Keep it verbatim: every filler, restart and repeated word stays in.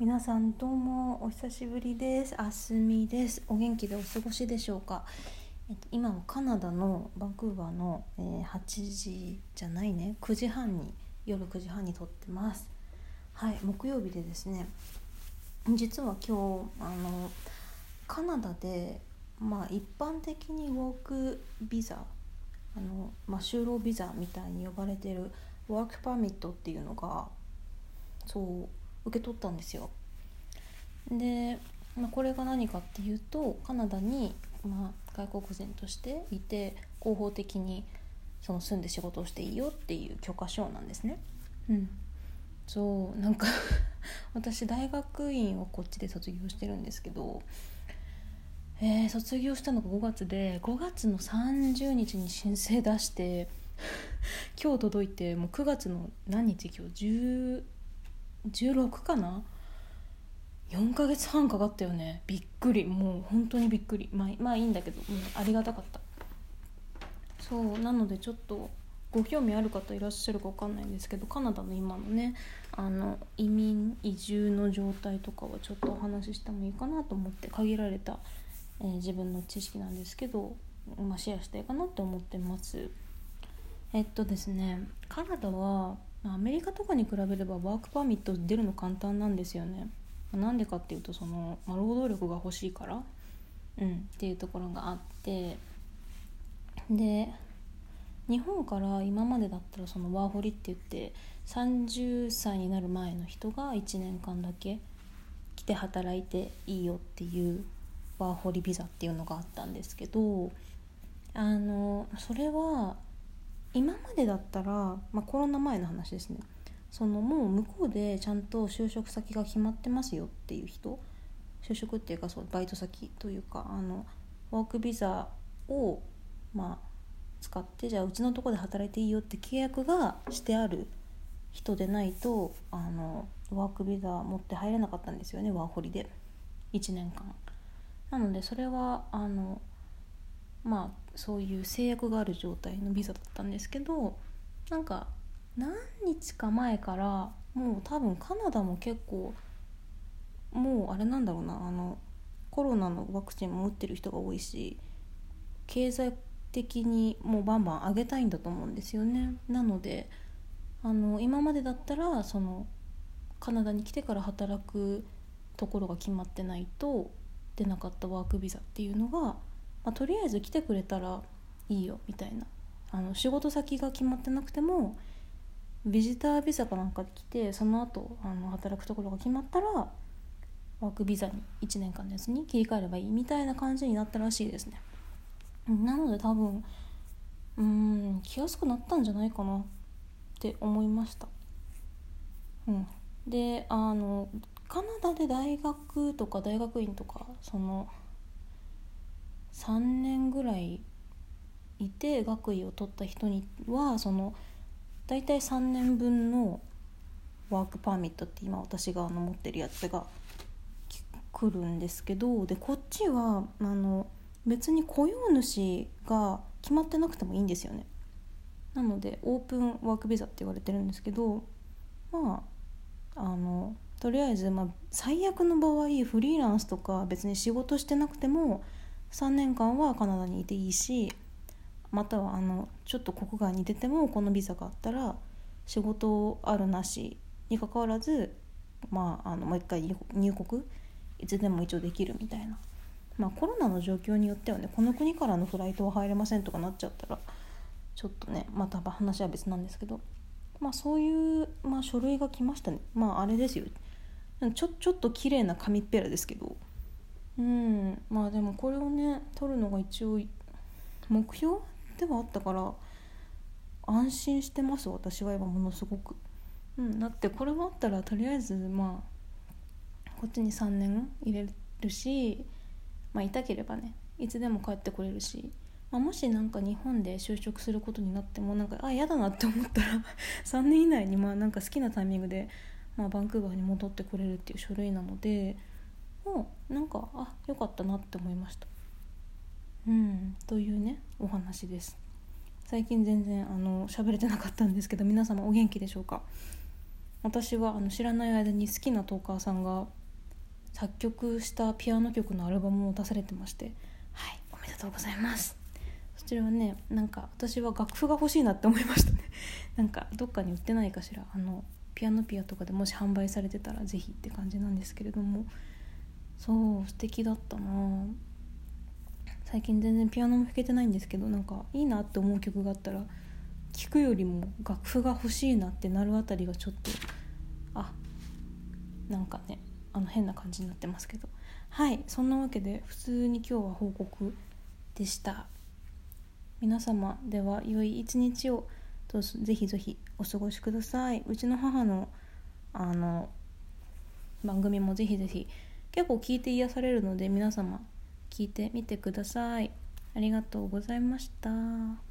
皆さんどうもお久しぶりです。あすみです。お元気でお過ごしでしょうか。えっと、今はカナダのバンクーバーの、えー、はちじじゃないねくじはんに夜くじはんに撮ってます。はい、木曜日でですね、実は今日あのカナダで、まあ、一般的にウォークビザあの、まあ、就労ビザみたいに呼ばれているワークパーミットっていうのがそう受け取ったんですよ。で、まあ、これが何かっていうと、カナダに、まあ、外国人としていて合法的にその住んで仕事をしていいよっていう許可証なんですね。うん、そうなんか私大学院をこっちで卒業してるんですけど、えー、卒業したのがごがつでごがつのさんじゅうにちに申請出して今日届いて、もうくがつの何日今日じゅうろくかな、よんかげつはんかかったよね。びっくり、もう本当にびっくり。まあ、まあいいんだけど、うん、ありがたかった。そうなので、ちょっとご興味ある方いらっしゃるか分かんないんですけど、カナダの今のねあの移民移住の状態とかはちょっとお話ししてもいいかなと思って、限られた、えー、自分の知識なんですけど、まあ、シェアしたいかなって思ってます。えっとですねカナダはアメリカとかに比べればワークパーミット出るの簡単なんですよね。なんでかっていうと、その、まあ、労働力が欲しいから、うん、っていうところがあって、で日本から今までだったらそのワーホリって言ってさんじゅっさいになる前の人がいちねんかんだけ来て働いていいよっていうワーホリビザっていうのがあったんですけど、あのそれは今までだったら、まあ、コロナ前の話ですね。そのもう向こうでちゃんと就職先が決まってますよっていう人、就職っていうかそうバイト先というか、あのワークビザを、まあ、使って、じゃあうちのとこで働いていいよって契約がしてある人でないとあのワークビザ持って入れなかったんですよね、ワーホリでいちねんかん。なのでそれはあのまあそういう制約がある状態のビザだったんですけど、なんか何日か前からもう多分カナダも結構もうあれなんだろうな、あのコロナのワクチンも打ってる人が多いし、経済的にもうバンバン上げたいんだと思うんですよね。なのであの今までだったらそのカナダに来てから働くところが決まってないと出なかったワークビザっていうのが、まあ、とりあえず来てくれたらいいよみたいな、あの仕事先が決まってなくてもビジタービザかなんかで来て、その後あの働くところが決まったらワークビザにいちねんかんのやつに切り替えればいいみたいな感じになったらしいですね。なので多分うーん来やすくなったんじゃないかなって思いました。うん、であのカナダで大学とか大学院とかそのさんねんぐらいいて学位を取った人にはそのだいたいさんねんぶんのワークパーミットって今私が持ってるやつが来るんですけど、でこっちはあの別に雇用主が決まってなくてもいいんですよね。なのでオープンワークビザって言われてるんですけど、まああのとりあえず、まあ、最悪の場合フリーランスとか別に仕事してなくてもさんねんかんはカナダにいていいし、またはあのちょっと国外に出てもこのビザがあったら仕事あるなしにかかわらず、まあ、あのもう一回入国いつでも一応できるみたいな、まあ、コロナの状況によってはね、この国からのフライトは入れませんとかなっちゃったらちょっとねまた話は別なんですけど、まあ、そういう、まあ、書類が来ましたね。まああれですよ、ちょ、ちょっと綺麗な紙っぺらですけど、うん、まあでもこれをね取るのが一応目標ではあったから安心してます、私は今ものすごく。うん、だってこれがあったらとりあえずまあこっちにさんねん入れるし、まあ痛ければねいつでも帰ってこれるし、まあ、もしなんか日本で就職することになってもなんかあ嫌だなって思ったらさんねん以内にまあなんか好きなタイミングで、まあ、バンクーバーに戻ってこれるっていう書類なので。もうなんかあ良かったなって思いました。うんというねお話です。最近全然あの喋れてなかったんですけど、皆様お元気でしょうか。私はあの知らない間に好きなトーカーさんが作曲したピアノ曲のアルバムを出されてまして、はい、おめでとうございます。そちらはね、なんか私は楽譜が欲しいなって思いましたねなんかどっかに売ってないかしら、あのピアノピアとかでもし販売されてたらぜひって感じなんですけれども、そう素敵だったな。最近全然ピアノも弾けてないんですけど、なんかいいなって思う曲があったら聴くよりも楽譜が欲しいなってなるあたりがちょっと、あ、なんかね、あの変な感じになってますけど、はい、そんなわけで普通に今日は報告でした。皆様では良い一日をどうぞぜひぜひお過ごしください。うちの母のあの番組もぜひぜひ結構聞いて癒されるので、皆様聞いてみてください。ありがとうございました。